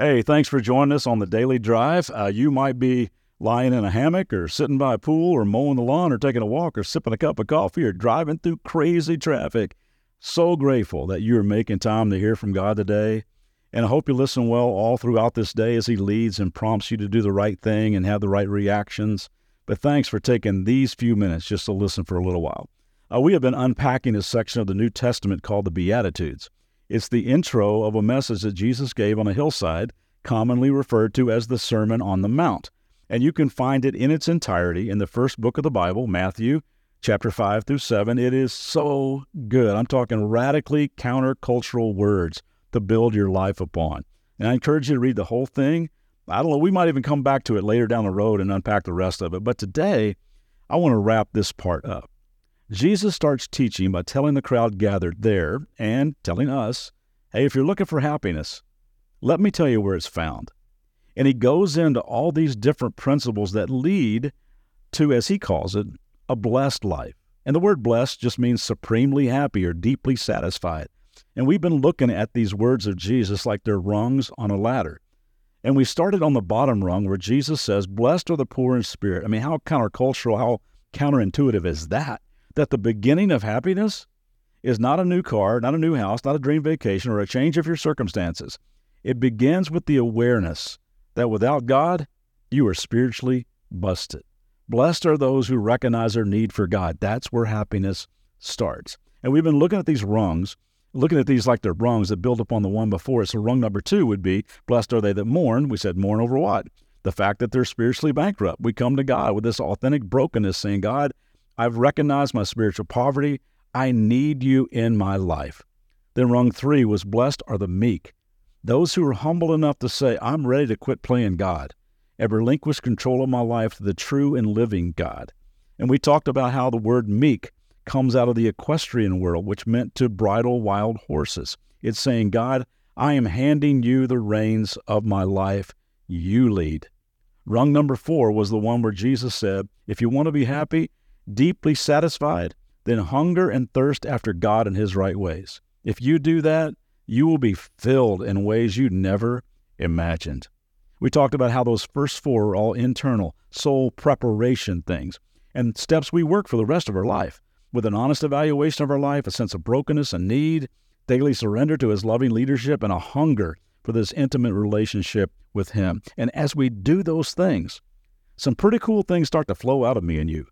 Hey, thanks for joining us on the Daily Drive. You might be lying in a hammock or sitting by a pool or mowing the lawn or taking a walk or sipping a cup of coffee or driving through crazy traffic. So grateful that you're making time to hear from God today. And I hope you listen well all throughout this day as He leads and prompts you to do the right thing and have the right reactions. But thanks for taking these few minutes just to listen for a little while. We have been unpacking a section of the New Testament called the Beatitudes. It's the intro of a message that Jesus gave on a hillside, commonly referred to as the Sermon on the Mount. And you can find it in its entirety in the first book of the Bible, Matthew, chapter 5 through 7. It is so good. I'm talking radically countercultural words to build your life upon. And I encourage you to read the whole thing. I don't know, we might even come back to it later down the road and unpack the rest of it. But today, I want to wrap this part up. Jesus starts teaching by telling the crowd gathered there and telling us, hey, if you're looking for happiness, let me tell you where it's found. And He goes into all these different principles that lead to, as He calls it, a blessed life. And the word blessed just means supremely happy or deeply satisfied. And we've been looking at these words of Jesus like they're rungs on a ladder. And we started on the bottom rung where Jesus says, blessed are the poor in spirit. I mean, how countercultural, how counterintuitive is that? That the beginning of happiness is not a new car, not a new house, not a dream vacation, or a change of your circumstances. It begins with the awareness that without God, you are spiritually busted. Blessed are those who recognize their need for God. That's where happiness starts. And we've been looking at these rungs, looking at these like they're rungs that build upon the one before it. So rung number 2 would be, blessed are they that mourn. We said mourn over what? The fact that they're spiritually bankrupt. We come to God with this authentic brokenness saying, God, I've recognized my spiritual poverty. I need you in my life. Then rung 3 was blessed are the meek. Those who are humble enough to say, I'm ready to quit playing God and relinquish control of my life to the true and living God. And we talked about how the word meek comes out of the equestrian world, which meant to bridle wild horses. It's saying, God, I am handing you the reins of my life. You lead. Rung number 4 was the one where Jesus said, if you want to be happy, deeply satisfied, then hunger and thirst after God and His right ways. If you do that, you will be filled in ways you never imagined. We talked about how those first 4 are all internal, soul preparation things, and steps we work for the rest of our life, with an honest evaluation of our life, a sense of brokenness and need, daily surrender to His loving leadership, and a hunger for this intimate relationship with Him. And as we do those things, some pretty cool things start to flow out of me and you.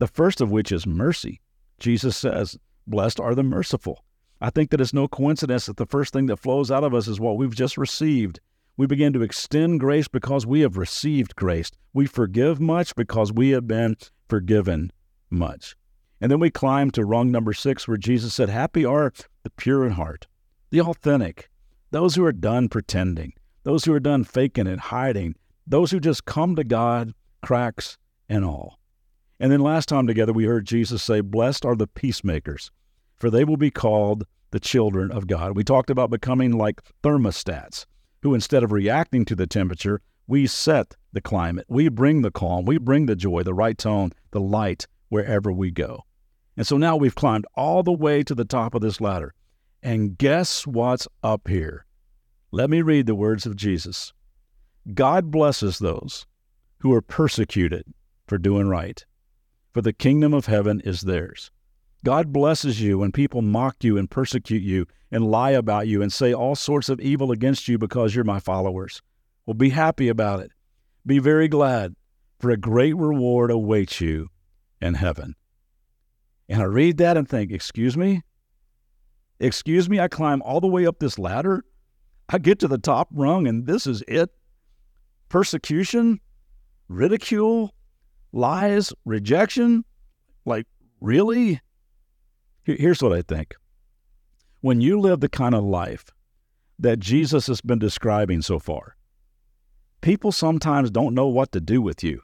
The first of which is mercy. Jesus says, blessed are the merciful. I think that it's no coincidence that the first thing that flows out of us is what we've just received. We begin to extend grace because we have received grace. We forgive much because we have been forgiven much. And then we climb to rung number 6 where Jesus said, happy are the pure in heart, the authentic, those who are done pretending, those who are done faking and hiding, those who just come to God, cracks and all. And then last time together, we heard Jesus say, blessed are the peacemakers, for they will be called the children of God. We talked about becoming like thermostats, who instead of reacting to the temperature, we set the climate. We bring the calm. We bring the joy, the right tone, the light, wherever we go. And so now we've climbed all the way to the top of this ladder. And guess what's up here? Let me read the words of Jesus. God blesses those who are persecuted for doing right, for the kingdom of heaven is theirs. God blesses you when people mock you and persecute you and lie about you and say all sorts of evil against you because you're my followers. Well, be happy about it. Be very glad, for a great reward awaits you in heaven. And I read that and think, excuse me? Excuse me? I climb all the way up this ladder? I get to the top rung and this is it? Persecution? Ridicule? Lies, rejection, like really? Here's what I think. When you live the kind of life that Jesus has been describing so far, People sometimes don't know what to do with you.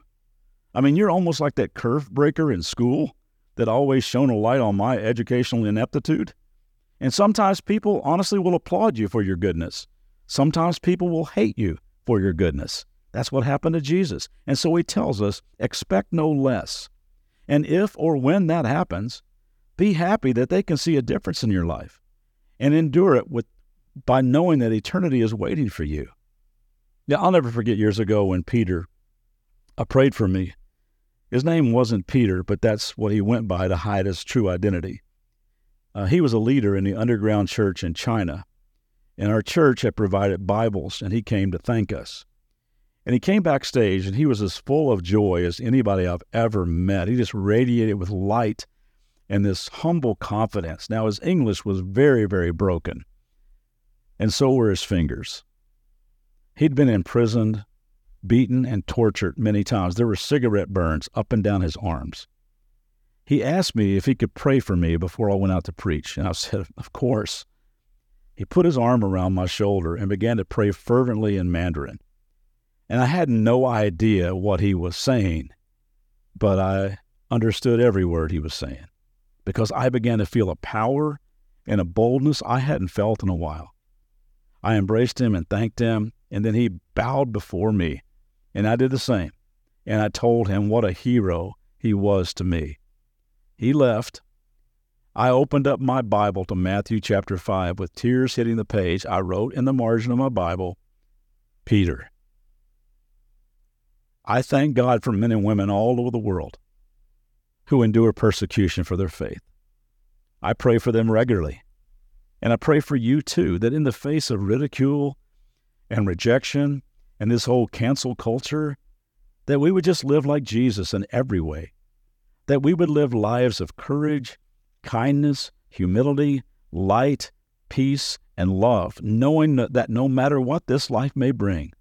I mean, you're almost like that curve breaker in school that always shone a light on my educational ineptitude. And sometimes people honestly will applaud you for your goodness. Sometimes people will hate you for your goodness. That's what happened to Jesus. And so he tells us, expect no less. And if or when that happens, be happy that they can see a difference in your life and endure it by knowing that eternity is waiting for you. Now, I'll never forget years ago when Peter prayed for me. His name wasn't Peter, but that's what he went by to hide his true identity. He was a leader in the underground church in China, and our church had provided Bibles, and he came to thank us. And he came backstage, and he was as full of joy as anybody I've ever met. He just radiated with light and this humble confidence. Now, his English was very, very broken, and so were his fingers. He'd been imprisoned, beaten, and tortured many times. There were cigarette burns up and down his arms. He asked me if he could pray for me before I went out to preach, and I said, of course. He put his arm around my shoulder and began to pray fervently in Mandarin. And I had no idea what he was saying, but I understood every word he was saying because I began to feel a power and a boldness I hadn't felt in a while. I embraced him and thanked him, and then he bowed before me, and I did the same, and I told him what a hero he was to me. He left. I opened up my Bible to Matthew chapter 5. With tears hitting the page, I wrote in the margin of my Bible, Peter. I thank God for men and women all over the world who endure persecution for their faith. I pray for them regularly, and I pray for you too, that in the face of ridicule and rejection and this whole cancel culture, that we would just live like Jesus in every way, that we would live lives of courage, kindness, humility, light, peace, and love, knowing that no matter what this life may bring,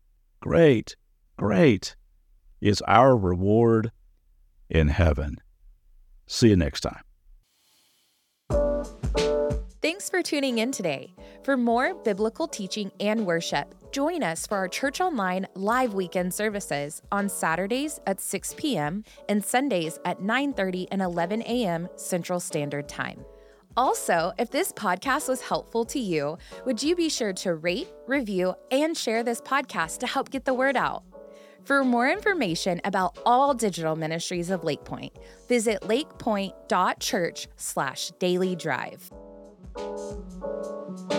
great is our reward in heaven. See you next time. Thanks for tuning in today. For more biblical teaching and worship, join us for our Church Online live weekend services on Saturdays at 6 p.m. and Sundays at 9:30 and 11 a.m. Central Standard Time. Also, if this podcast was helpful to you, would you be sure to rate, review, and share this podcast to help get the word out? For more information about all digital ministries of Lake Point, visit lakepoint.church/dailydrive.